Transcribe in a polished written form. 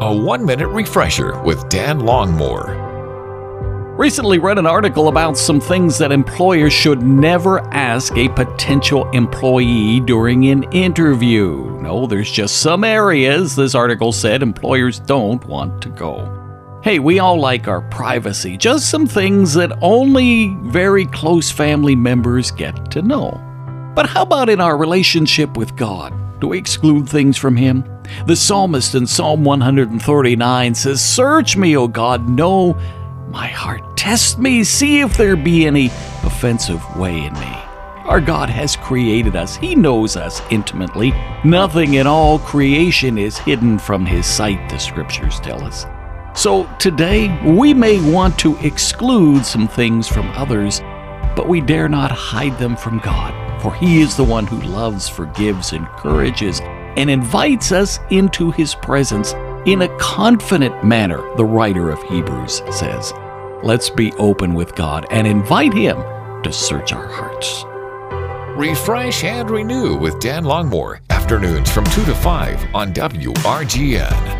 A one-minute refresher with Dan Longmore. Recently read an article about some things that employers should never ask a potential employee during an interview. No, there's just some areas, this article said, employers don't want to go. Hey, we all like our privacy. Just some things that only very close family members get to know. But how about in our relationship with God? Do we exclude things from Him? The psalmist in Psalm 139 says, "Search me, O God, know my heart. Test me, see if there be any offensive way in me." Our God has created us. He knows us intimately. Nothing in all creation is hidden from His sight, the Scriptures tell us. So today, we may want to exclude some things from others, but we dare not hide them from God. For He is the one who loves, forgives, encourages, and invites us into His presence in a confident manner, the writer of Hebrews says. Let's be open with God and invite Him to search our hearts. Refresh and Renew with Dan Longmore, afternoons from 2 to 5 on WRGN.